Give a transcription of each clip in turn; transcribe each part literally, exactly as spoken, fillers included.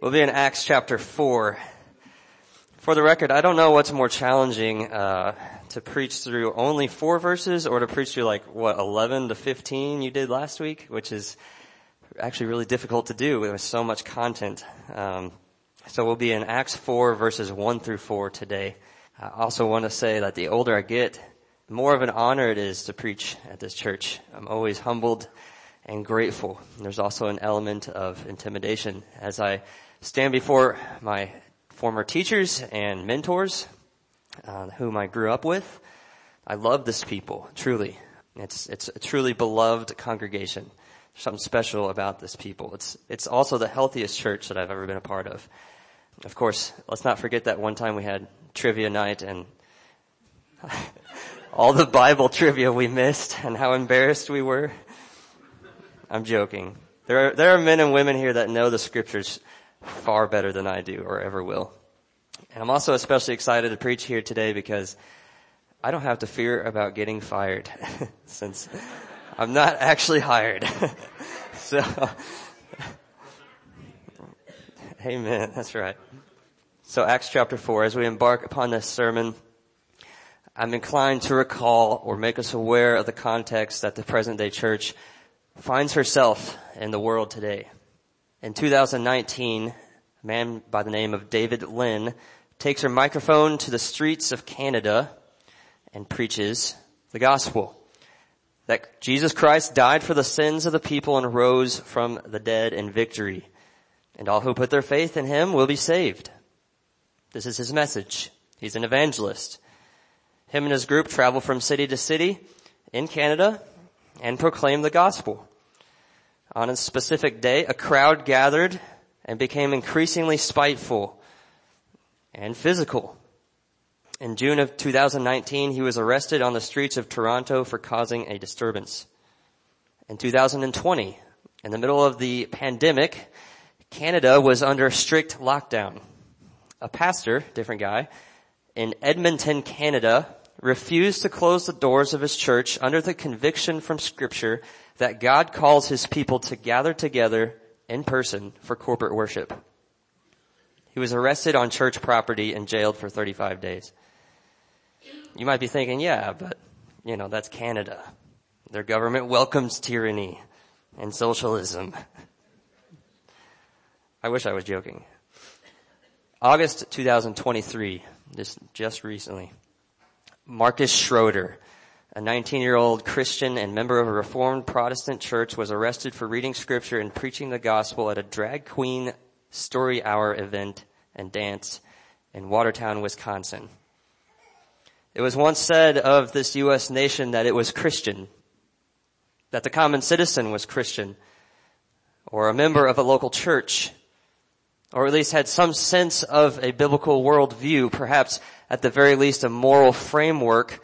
We'll be in Acts chapter four. For the record, I don't know what's more challenging, uh, to preach through only four verses or to preach through like, what, eleven to fifteen you did last week, which is actually really difficult to do with so much content. Um, so we'll be in Acts four verses one through four today. I also want to say that the older I get, the more of an honor it is to preach at this church. I'm always humbled and grateful. And there's also an element of intimidation as I stand before my former teachers and mentors, uh, whom I grew up with. I love this people, truly. It's, it's a truly beloved congregation. There's something special about this people. It's, it's also the healthiest church that I've ever been a part of. Of course, let's not forget that one time we had trivia night and all the Bible trivia we missed and how embarrassed we were. I'm joking. There are, there are men and women here that know the scriptures far better than I do or ever will. And I'm also especially excited to preach here today because I don't have to fear about getting fired since I'm not actually hired. So, amen. That's right. So Acts chapter four, as we embark upon this sermon, I'm inclined to recall or make us aware of the context that the present day church finds herself in the world today. In two thousand nineteen, a man by the name of David Lynn takes her microphone to the streets of Canada and preaches the gospel, that Jesus Christ died for the sins of the people and rose from the dead in victory, and all who put their faith in him will be saved. This is his message. He's an evangelist. Him and his group travel from city to city in Canada and proclaim the gospel. On a specific day, a crowd gathered and became increasingly spiteful and physical. In June of two thousand nineteen, he was arrested on the streets of Toronto for causing a disturbance. In two thousand twenty, in the middle of the pandemic, Canada was under strict lockdown. A pastor, different guy, in Edmonton, Canada, refused to close the doors of his church under the conviction from Scripture that God calls his people to gather together in person for corporate worship. He was arrested on church property and jailed for thirty-five days. You might be thinking, yeah, but, you know, that's Canada. Their government welcomes tyranny and socialism. I wish I was joking. August two thousand twenty-three, just, just recently, Marcus Schroeder, a nineteen-year-old Christian and member of a Reformed Protestant church, was arrested for reading scripture and preaching the gospel at a drag queen story hour event and dance in Watertown, Wisconsin. It was once said of this U S nation that it was Christian, that the common citizen was Christian, or a member of a local church, or at least had some sense of a biblical worldview, perhaps at the very least a moral framework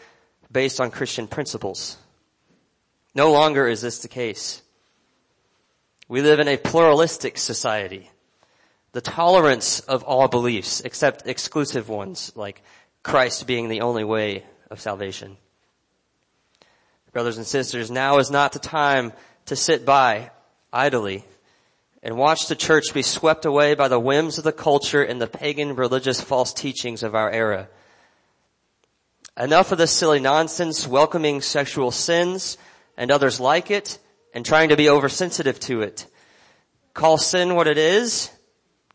based on Christian principles. No longer is this the case. We live in a pluralistic society. The tolerance of all beliefs, except exclusive ones, like Christ being the only way of salvation. Brothers and sisters, now is not the time to sit by idly and watch the church be swept away by the whims of the culture and the pagan religious false teachings of our era. Enough of this silly nonsense, welcoming sexual sins and others like it, and trying to be oversensitive to it. Call sin what it is,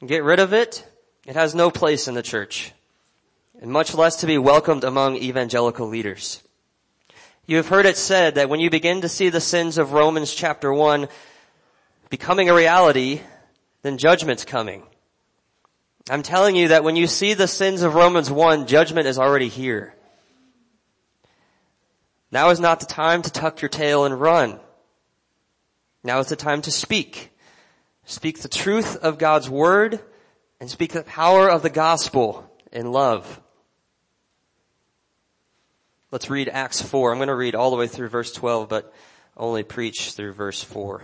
get rid of it. It has no place in the church, and much less to be welcomed among evangelical leaders. You have heard it said that when you begin to see the sins of Romans chapter one becoming a reality, then judgment's coming. I'm telling you that when you see the sins of Romans one, judgment is already here. Now is not the time to tuck your tail and run. Now is the time to speak. Speak the truth of God's word and speak the power of the gospel in love. Let's read Acts four. I'm going to read all the way through verse twelve, but only preach through verse four.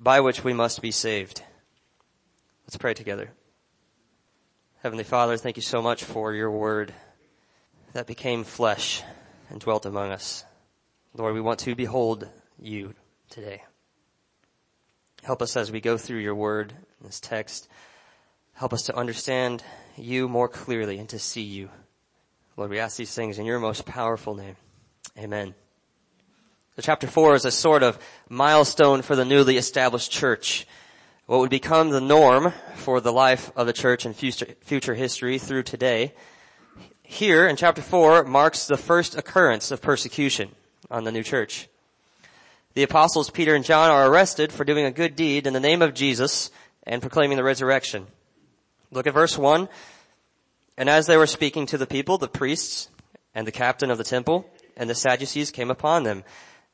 by which we must be saved." Let's pray together. Heavenly Father, thank you so much for your word that became flesh and dwelt among us. Lord, we want to behold you today. Help us as we go through your word, this text. Help us to understand you more clearly and to see you. Lord, we ask these things in your most powerful name. Amen. So chapter four is a sort of milestone for the newly established church. What would become the norm for the life of the church in future, future history through today. Here in chapter four marks the first occurrence of persecution on the new church. The apostles Peter and John are arrested for doing a good deed in the name of Jesus and proclaiming the resurrection. Look at verse one. "And as they were speaking to the people, the priests and the captain of the temple and the Sadducees came upon them."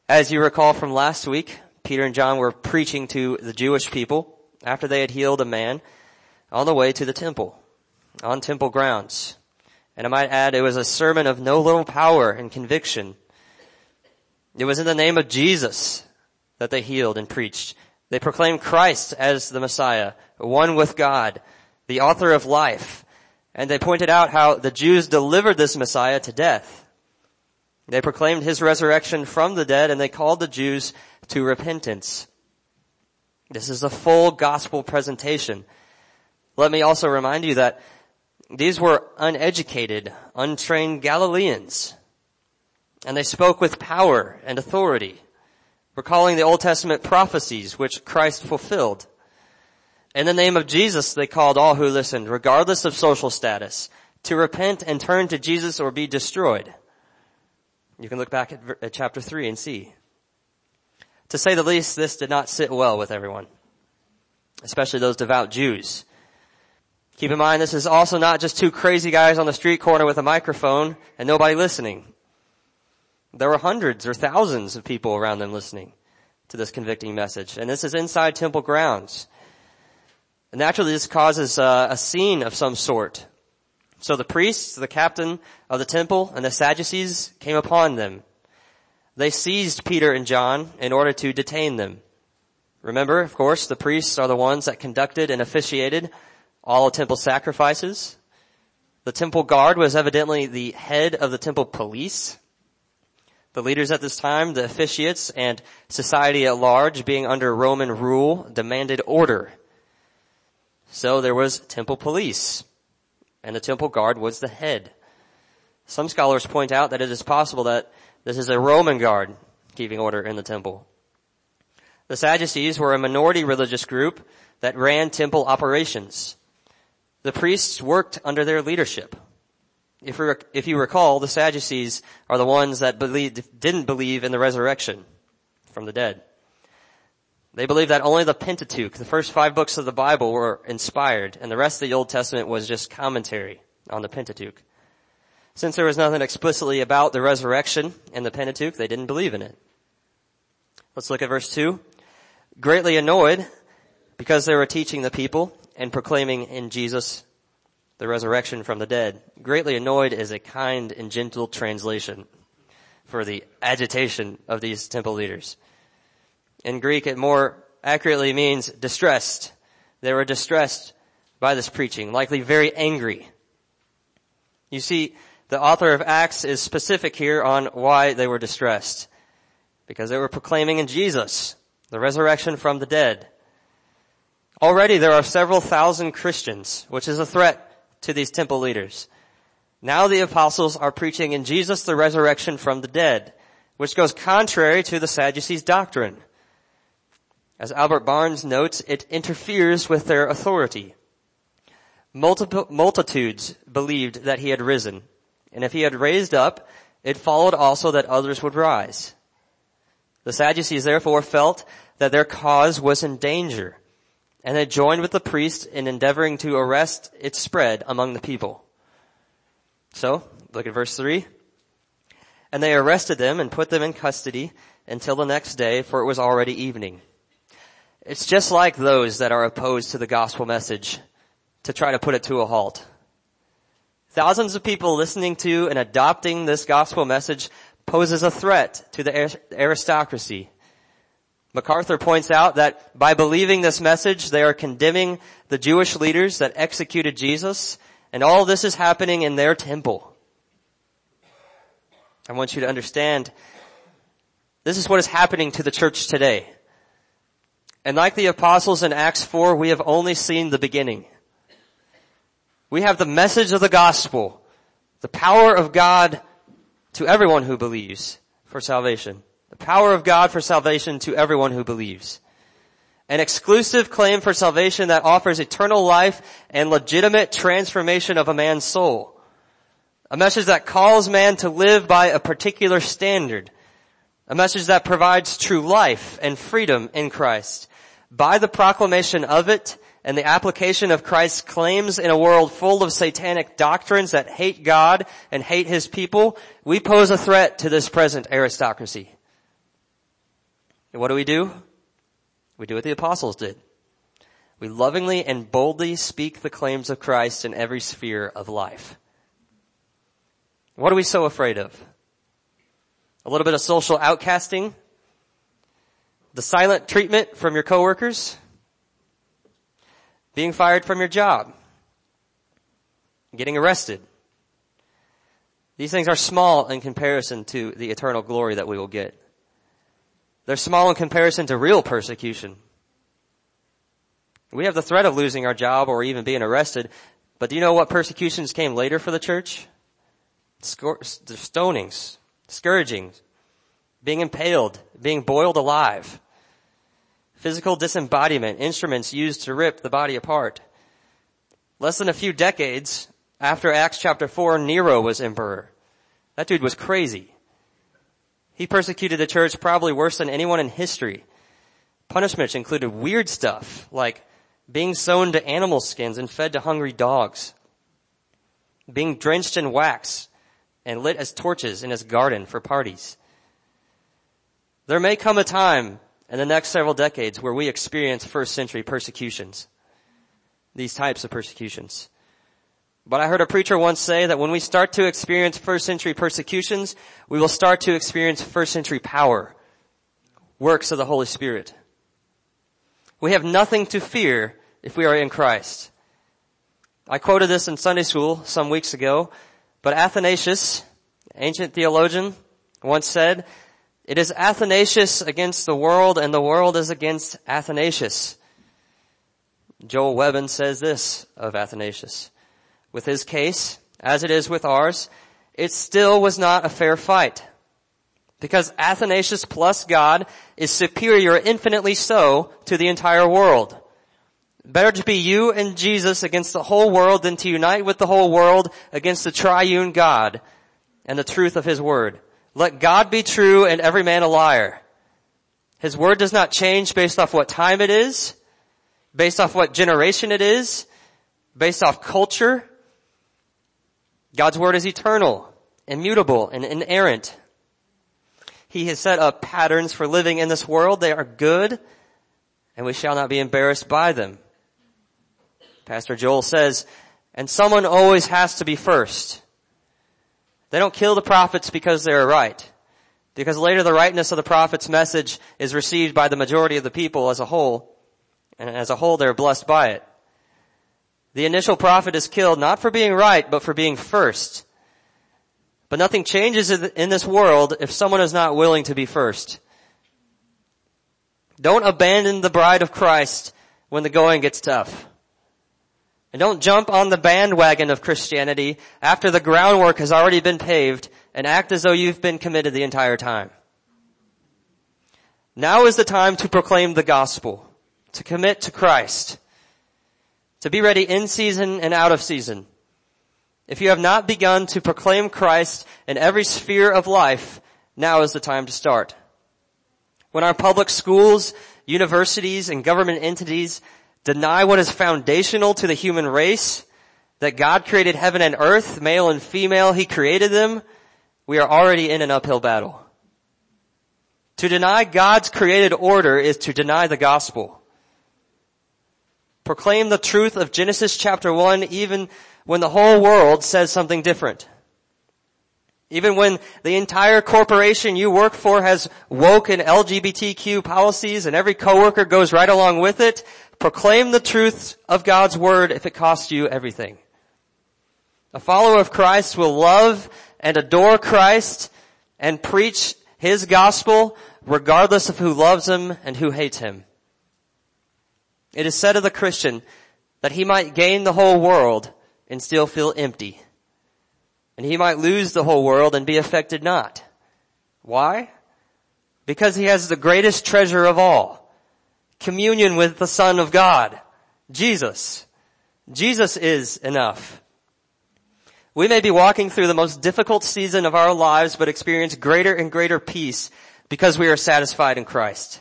As you recall from last week, Peter and John were preaching to the Jewish people after they had healed a man on the way to the temple, on temple grounds. And I might add, it was a sermon of no little power and conviction. It was in the name of Jesus that they healed and preached. They proclaimed Christ as the Messiah, one with God, the author of life. And they pointed out how the Jews delivered this Messiah to death. They proclaimed his resurrection from the dead, and they called the Jews to repentance. This is the full gospel presentation. Let me also remind you that these were uneducated, untrained Galileans, and they spoke with power and authority, recalling the Old Testament prophecies which Christ fulfilled. In the name of Jesus, they called all who listened, regardless of social status, to repent and turn to Jesus or be destroyed. You can look back at, at chapter three and see. To say the least, this did not sit well with everyone, especially those devout Jews. Keep in mind, this is also not just two crazy guys on the street corner with a microphone and nobody listening. There were hundreds or thousands of people around them listening to this convicting message. And this is inside temple grounds. And naturally, this causes uh, a scene of some sort. So the priests, the captain of the temple, and the Sadducees came upon them. They seized Peter and John in order to detain them. Remember, of course, the priests are the ones that conducted and officiated all temple sacrifices. The temple guard was evidently the head of the temple police. The leaders at this time, the officiates, and society at large, being under Roman rule, demanded order. So there was temple police, and the temple guard was the head. Some scholars point out that it is possible that this is a Roman guard keeping order in the temple. The Sadducees were a minority religious group that ran temple operations. The priests worked under their leadership. If you, rec- if you recall, the Sadducees are the ones that believed, didn't believe in the resurrection from the dead. They believed that only the Pentateuch, the first five books of the Bible, were inspired, and the rest of the Old Testament was just commentary on the Pentateuch. Since there was nothing explicitly about the resurrection in the Pentateuch, they didn't believe in it. Let's look at verse two. "Greatly annoyed because they were teaching the people and proclaiming in Jesus the resurrection from the dead." Greatly annoyed is a kind and gentle translation for the agitation of these temple leaders. In Greek, it more accurately means distressed. They were distressed by this preaching, likely very angry. You see, the author of Acts is specific here on why they were distressed. Because they were proclaiming in Jesus the resurrection from the dead. Already there are several thousand Christians, which is a threat to these temple leaders. Now the apostles are preaching in Jesus the resurrection from the dead, which goes contrary to the Sadducees' doctrine. As Albert Barnes notes, it interferes with their authority. Multiple, multitudes believed that he had risen, and if he had raised up, it followed also that others would rise. The Sadducees therefore felt that their cause was in danger, and they joined with the priests in endeavoring to arrest its spread among the people. So, look at verse three. And they arrested them and put them in custody until the next day, for it was already evening. It's just like those that are opposed to the gospel message, to try to put it to a halt. Thousands of people listening to and adopting this gospel message poses a threat to the aristocracy. MacArthur points out that by believing this message, they are condemning the Jewish leaders that executed Jesus, and all this is happening in their temple. I want you to understand, this is what is happening to the church today. And like the apostles in Acts four, we have only seen the beginning. We have the message of the gospel, the power of God to everyone who believes for salvation. The power of God for salvation to everyone who believes. An exclusive claim for salvation that offers eternal life and legitimate transformation of a man's soul. A message that calls man to live by a particular standard. A message that provides true life and freedom in Christ. By the proclamation of it, and the application of Christ's claims in a world full of satanic doctrines that hate God and hate his people, we pose a threat to this present aristocracy. And what do we do? We do what the apostles did. We lovingly and boldly speak the claims of Christ in every sphere of life. What are we so afraid of? A little bit of social outcasting? The silent treatment from your coworkers? Being fired from your job, getting arrested. These things are small in comparison to the eternal glory that we will get. They're small in comparison to real persecution. We have the threat of losing our job or even being arrested, but do you know what persecutions came later for the church? Stonings, scourgings, being impaled, being boiled alive. Physical disembodiment, instruments used to rip the body apart. Less than a few decades after Acts chapter four, Nero was emperor. That dude was crazy. He persecuted the church probably worse than anyone in history. Punishments included weird stuff like being sewn to animal skins and fed to hungry dogs, being drenched in wax and lit as torches in his garden for parties. There may come a time in the next several decades where we experience first century persecutions, these types of persecutions. But I heard a preacher once say that when we start to experience first century persecutions, we will start to experience first century power, works of the Holy Spirit. We have nothing to fear if we are in Christ. I quoted this in Sunday school some weeks ago, but Athanasius, ancient theologian, once said, "It is Athanasius against the world, and the world is against Athanasius." Joel Webin says this of Athanasius: "With his case, as it is with ours, it still was not a fair fight, because Athanasius plus God is superior, infinitely so, to the entire world. Better to be you and Jesus against the whole world than to unite with the whole world against the triune God and the truth of his word. Let God be true and every man a liar. His word does not change based off what time it is, based off what generation it is, based off culture. God's word is eternal, immutable, and inerrant. He has set up patterns for living in this world. They are good, and we shall not be embarrassed by them." Pastor Joel says, "And someone always has to be first. They don't kill the prophets because they're right, because later the rightness of the prophet's message is received by the majority of the people as a whole, and as a whole they're blessed by it. The initial prophet is killed not for being right, but for being first. But nothing changes in this world if someone is not willing to be first. Don't abandon the bride of Christ when the going gets tough. And don't jump on the bandwagon of Christianity after the groundwork has already been paved and act as though you've been committed the entire time. Now is the time to proclaim the gospel, to commit to Christ, to be ready in season and out of season. If you have not begun to proclaim Christ in every sphere of life, now is the time to start. When our public schools, universities, and government entities deny what is foundational to the human race, that God created heaven and earth, male and female, He created them, we are already in an uphill battle. To deny God's created order is to deny the gospel. Proclaim the truth of Genesis chapter one even when the whole world says something different. Even when the entire corporation you work for has woke and L G B T Q policies and every coworker goes right along with it, proclaim the truth of God's word if it costs you everything. A follower of Christ will love and adore Christ and preach His gospel regardless of who loves Him and who hates Him. It is said of the Christian that he might gain the whole world and still feel empty. And he might lose the whole world and be affected not. Why? Because he has the greatest treasure of all. Communion with the Son of God, Jesus. Jesus is enough. We may be walking through the most difficult season of our lives, but experience greater and greater peace because we are satisfied in Christ.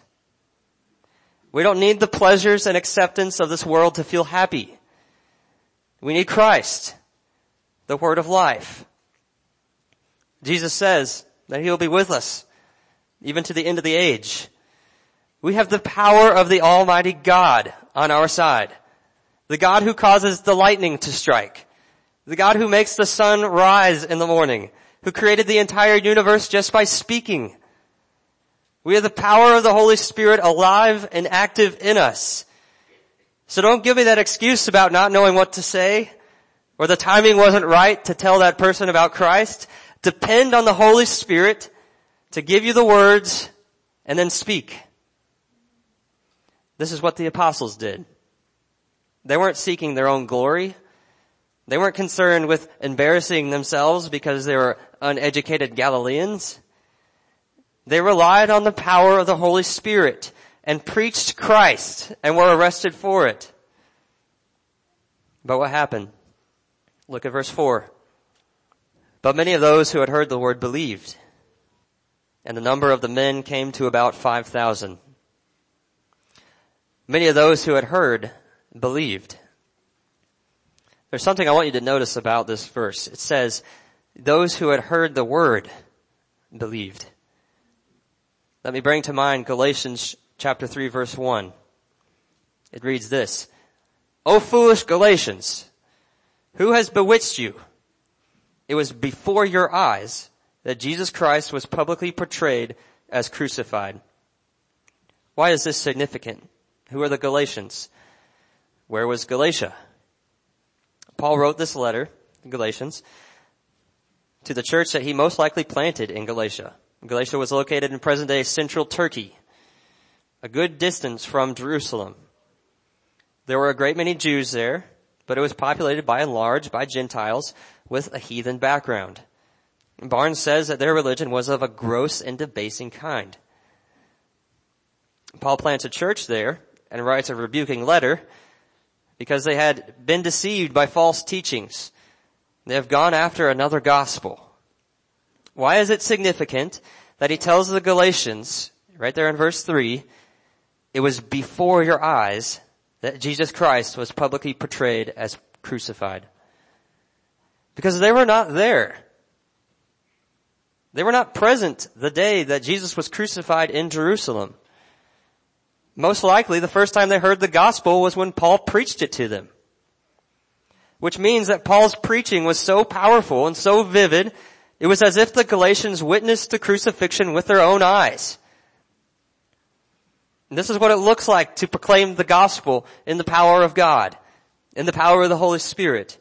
We don't need the pleasures and acceptance of this world to feel happy. We need Christ, the word of life. Jesus says that He will be with us even to the end of the age. We have the power of the Almighty God on our side. The God who causes the lightning to strike. The God who makes the sun rise in the morning. Who created the entire universe just by speaking. We have the power of the Holy Spirit alive and active in us. So don't give me that excuse about not knowing what to say, or the timing wasn't right to tell that person about Christ. Depend on the Holy Spirit to give you the words and then speak. This is what the apostles did. They weren't seeking their own glory. They weren't concerned with embarrassing themselves because they were uneducated Galileans. They relied on the power of the Holy Spirit and preached Christ and were arrested for it. But what happened? Look at verse four. But many of those who had heard the word believed, and the number of the men came to about five thousand. Many of those who had heard believed. There's something I want you to notice about this verse. It says, those who had heard the word believed. Let me bring to mind Galatians chapter three, verse one. It reads this, O foolish Galatians, who has bewitched you? It was before your eyes that Jesus Christ was publicly portrayed as crucified. Why is this significant? Who are the Galatians? Where was Galatia? Paul wrote this letter, Galatians, to the church that he most likely planted in Galatia. Galatia was located in present-day central Turkey, a good distance from Jerusalem. There were a great many Jews there, but it was populated by and large by Gentiles with a heathen background. Barnes says that their religion was of a gross and debasing kind. Paul plants a church there and writes a rebuking letter because they had been deceived by false teachings. They have gone after another gospel. Why is it significant that he tells the Galatians, right there in verse three, it was before your eyes that Jesus Christ was publicly portrayed as crucified? Because they were not there. They were not present the day that Jesus was crucified in Jerusalem. Most likely the first time they heard the gospel was when Paul preached it to them. Which means that Paul's preaching was so powerful and so vivid, it was as if the Galatians witnessed the crucifixion with their own eyes. This is what it looks like to proclaim the gospel in the power of God. in the power of the Holy Spirit.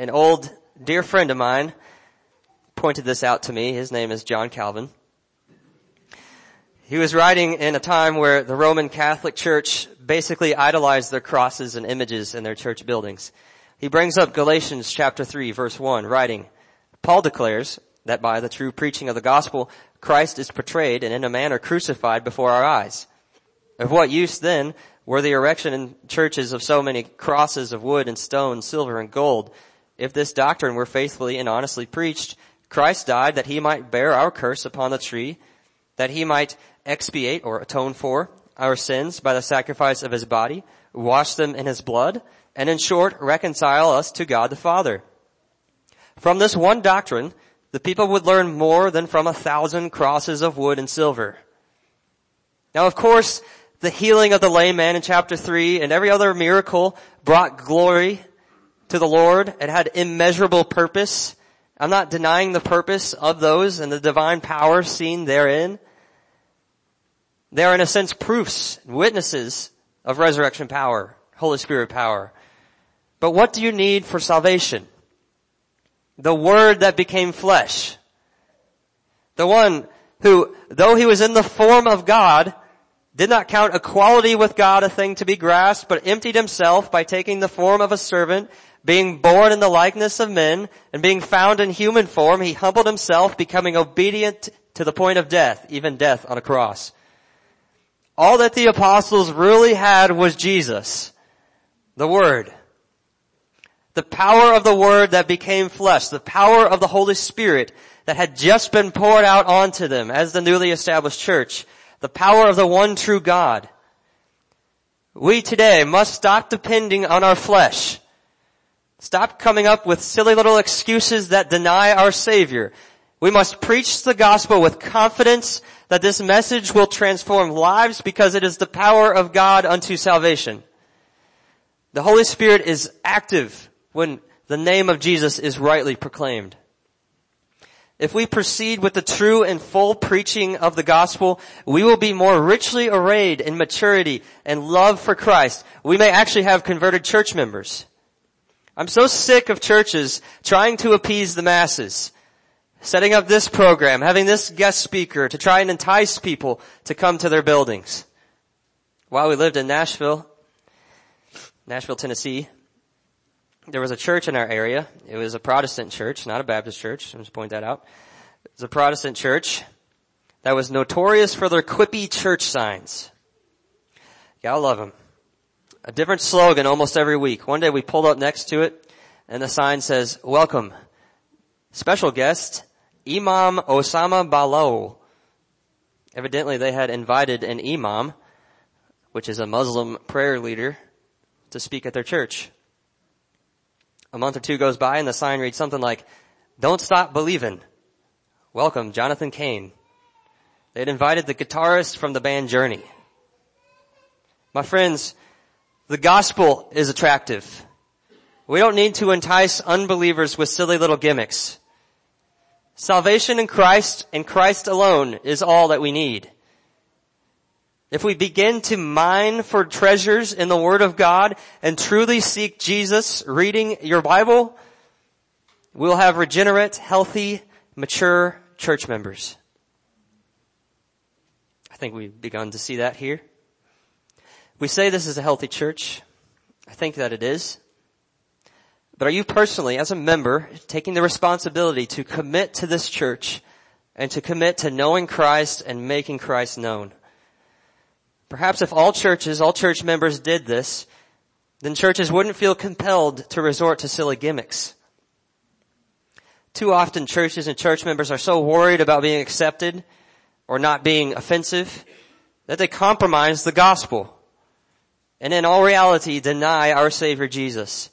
An old dear friend of mine pointed this out to me. His name is John Calvin. He was writing in a time where the Roman Catholic Church basically idolized their crosses and images in their church buildings. He brings up Galatians chapter three, verse one, writing, Paul declares that by the true preaching of the gospel, Christ is portrayed and in a manner crucified before our eyes. Of what use then were the erection in churches of so many crosses of wood and stone, silver and gold? If this doctrine were faithfully and honestly preached, Christ died that he might bear our curse upon the tree, that he might expiate or atone for our sins by the sacrifice of his body, wash them in his blood, and in short, reconcile us to God the Father. From this one doctrine, the people would learn more than from a thousand crosses of wood and silver. Now, of course, the healing of the lame man in chapter three and every other miracle brought glory to the Lord. It had immeasurable purpose. I'm not denying the purpose of those and the divine power seen therein. They are, in a sense, proofs and witnesses of resurrection power, Holy Spirit power. But what do you need for salvation? The Word that became flesh. The one who, though he was in the form of God, did not count equality with God a thing to be grasped, but emptied himself by taking the form of a servant, being born in the likeness of men, and being found in human form, he humbled himself, becoming obedient to the point of death, even death on a cross. All that the apostles really had was Jesus, the Word. The power of the Word that became flesh, the power of the Holy Spirit that had just been poured out onto them as the newly established church, the power of the one true God. We today must stop depending on our flesh. Stop coming up with silly little excuses that deny our Savior. We must preach the gospel with confidence that this message will transform lives because it is the power of God unto salvation. The Holy Spirit is active when the name of Jesus is rightly proclaimed. If we proceed with the true and full preaching of the gospel, we will be more richly arrayed in maturity and love for Christ. We may actually have converted church members. I'm so sick of churches trying to appease the masses. Setting up this program, having this guest speaker to try and entice people to come to their buildings. While we lived in Nashville, Nashville, Tennessee, there was a church in our area. It was a Protestant church, not a Baptist church. I'm just pointing that out. It was a Protestant church that was notorious for their quippy church signs. Yeah, I love them. A different slogan almost every week. One day we pulled up next to it and the sign says, "Welcome, special guest, Imam Osama Balao." Evidently they had invited an imam, which is a Muslim prayer leader, to speak at their church. A month or two goes by and the sign reads something like, "Don't stop believing. Welcome, Jonathan Cain." They had invited the guitarist from the band Journey. My friends, the gospel is attractive. We don't need to entice unbelievers with silly little gimmicks. Salvation in Christ and Christ alone is all that we need. If we begin to mine for treasures in the Word of God and truly seek Jesus reading your Bible, we'll have regenerate, healthy, mature church members. I think we've begun to see that here. We say this is a healthy church. I think that it is. But are you personally, as a member, taking the responsibility to commit to this church and to commit to knowing Christ and making Christ known? Perhaps if all churches, all church members did this, then churches wouldn't feel compelled to resort to silly gimmicks. Too often churches and church members are so worried about being accepted or not being offensive that they compromise the gospel and in all reality deny our Savior Jesus.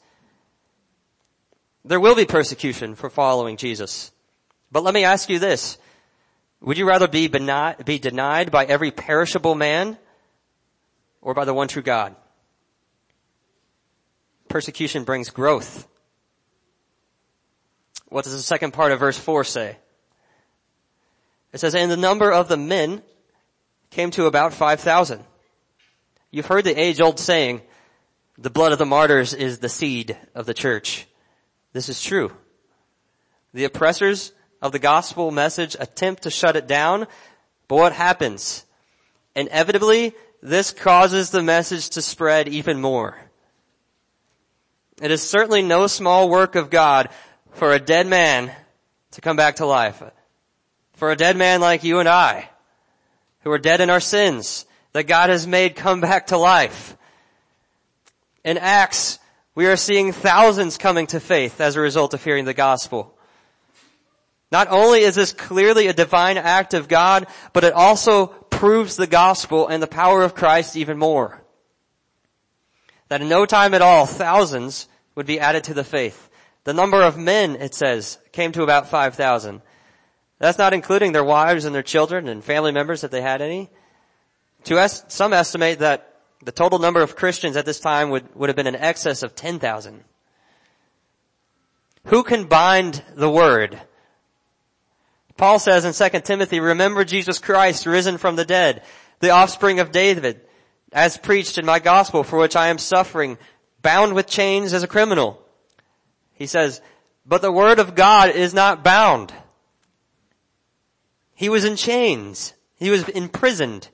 There will be persecution for following Jesus. But let me ask you this. Would you rather be, beni- be denied by every perishable man or by the one true God? Persecution brings growth. What does the second part of verse four say? It says, "And the number of the men came to about five thousand. You've heard the age-old saying, The blood of the martyrs is the seed of the church. This is true. The oppressors of the gospel message attempt to shut it down, but what happens? Inevitably, this causes the message to spread even more. It is certainly no small work of God for a dead man to come back to life. For a dead man like you and I, who are dead in our sins, that God has made come back to life. In Acts, we are seeing thousands coming to faith as a result of hearing the gospel. Not only is this clearly a divine act of God, but it also proves the gospel and the power of Christ even more. That in no time at all, thousands would be added to the faith. The number of men, it says, came to about five thousand. That's not including their wives and their children and family members if they had any. To es- some estimate that the total number of Christians at this time would, would have been in excess of ten thousand. Who can bind the word? Paul says in Second Timothy, remember Jesus Christ risen from the dead, the offspring of David, as preached in my gospel, for which I am suffering, bound with chains as a criminal. He says, but the word of God is not bound. He was in chains. He was imprisoned.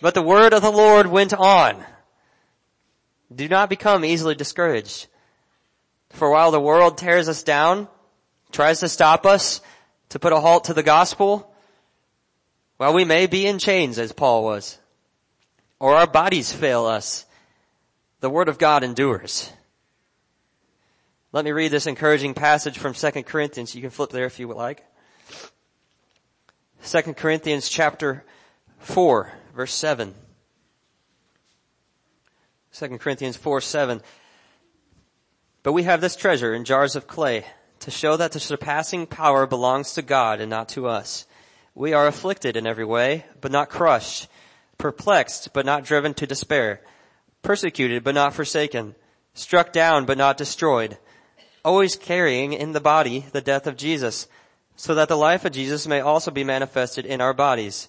But the word of the Lord went on. Do not become easily discouraged. For while the world tears us down, tries to stop us, to put a halt to the gospel, while we may be in chains as Paul was, or our bodies fail us, the word of God endures. Let me read this encouraging passage from Second Corinthians. You can flip there if you would like. Second Corinthians chapter four, verse seven. Second Corinthians four, seven. But we have this treasure in jars of clay, to show that the surpassing power belongs to God and not to us. We are afflicted in every way, but not crushed, perplexed, but not driven to despair, persecuted, but not forsaken, struck down, but not destroyed, always carrying in the body the death of Jesus, so that the life of Jesus may also be manifested in our bodies.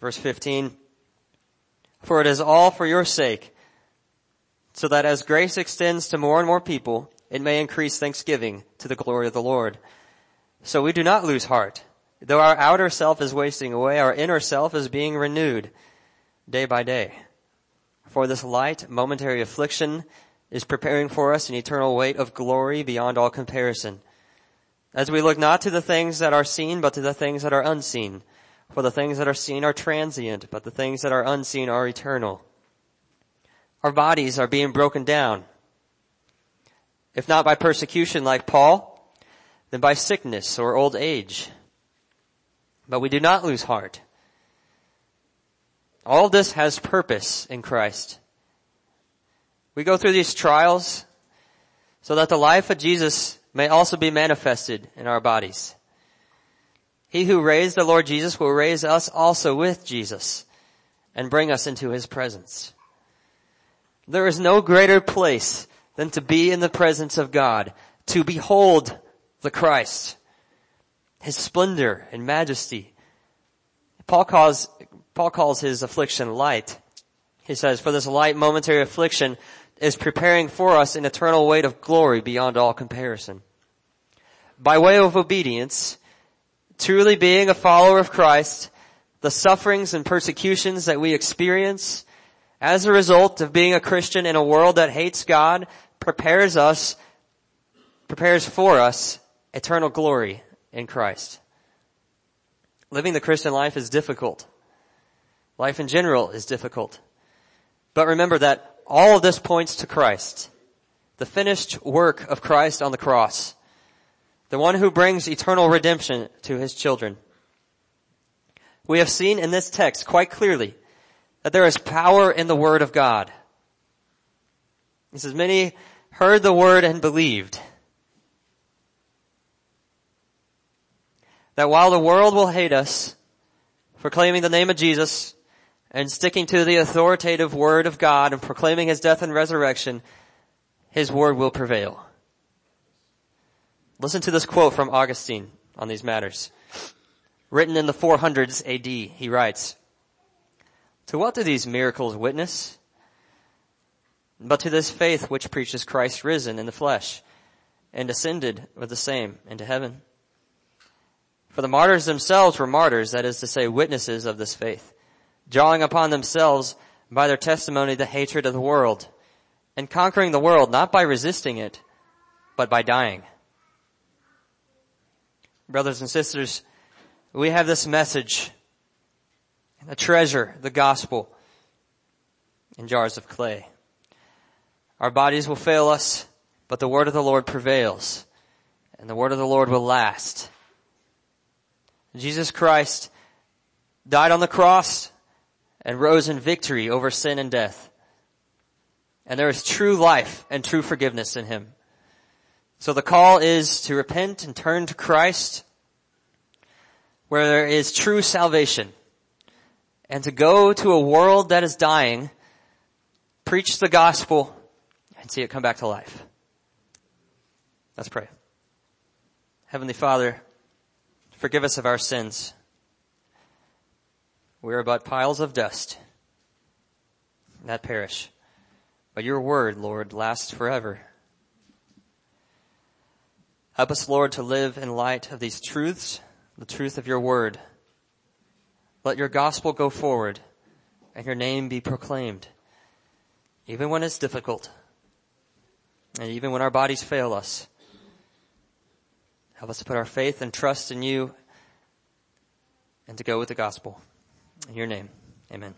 Verse fifteen, for it is all for your sake, so that as grace extends to more and more people, it may increase thanksgiving to the glory of the Lord. So we do not lose heart. Though our outer self is wasting away, our inner self is being renewed day by day. For this light, momentary affliction is preparing for us an eternal weight of glory beyond all comparison. As we look not to the things that are seen, but to the things that are unseen. For the things that are seen are transient, but the things that are unseen are eternal. Our bodies are being broken down. If not by persecution like Paul, then by sickness or old age. But we do not lose heart. All this has purpose in Christ. We go through these trials so that the life of Jesus may also be manifested in our bodies. He who raised the Lord Jesus will raise us also with Jesus and bring us into his presence. There is no greater place than to be in the presence of God, to behold the Christ, his splendor and majesty. Paul calls, Paul calls his affliction light. He says, for this light momentary affliction is preparing for us an eternal weight of glory beyond all comparison. By way of obedience, truly being a follower of Christ, the sufferings and persecutions that we experience as a result of being a Christian in a world that hates God prepares us, prepares for us eternal glory in Christ. Living the Christian life is difficult. Life in general is difficult. But remember that all of this points to Christ, the finished work of Christ on the cross, the one who brings eternal redemption to his children. We have seen in this text quite clearly that there is power in the word of God. It says, many heard the word and believed. That while the world will hate us for claiming the name of Jesus and sticking to the authoritative word of God and proclaiming his death and resurrection, his word will prevail. Listen to this quote from Augustine on these matters. Written in the four hundreds A D, he writes, to what do these miracles witness? But to this faith which preaches Christ risen in the flesh and ascended with the same into heaven. For the martyrs themselves were martyrs, that is to say, witnesses of this faith, drawing upon themselves by their testimony the hatred of the world, and conquering the world not by resisting it, but by dying. Brothers and sisters, we have this message, the treasure, the gospel, in jars of clay. Our bodies will fail us, but the word of the Lord prevails, and the word of the Lord will last. Jesus Christ died on the cross and rose in victory over sin and death. And there is true life and true forgiveness in him. So the call is to repent and turn to Christ, where there is true salvation, and to go to a world that is dying, preach the gospel, and see it come back to life. Let's pray. Heavenly Father, forgive us of our sins. We are but piles of dust that perish. But your word, Lord, lasts forever. Help us, Lord, to live in light of these truths, the truth of your word. Let your gospel go forward and your name be proclaimed, even when it's difficult and even when our bodies fail us. Help us to put our faith and trust in you and to go with the gospel. In your name, amen.